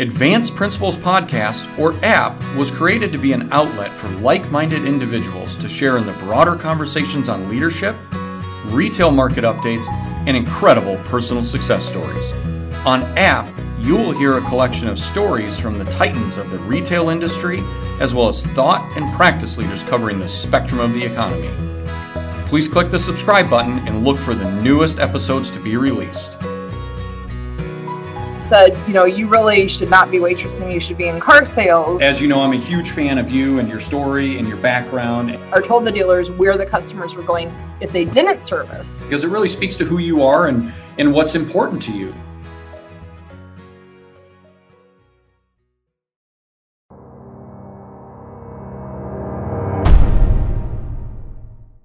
Advanced Principles Podcast, or APP, was created to be an outlet for like-minded individuals to share in the broader conversations on leadership, retail market updates, and incredible personal success stories. On APP, you will hear a collection of stories from the titans of the retail industry, as well as thought and practice leaders covering the spectrum of the economy. Please click the subscribe button and look for the newest episodes to be released. Said, you really should not be waitressing, you should be in car sales. As you know, I'm a huge fan of you and your story and your background. I told the dealers where the customers were going if they didn't service. Because it really speaks to who you are and what's important to you.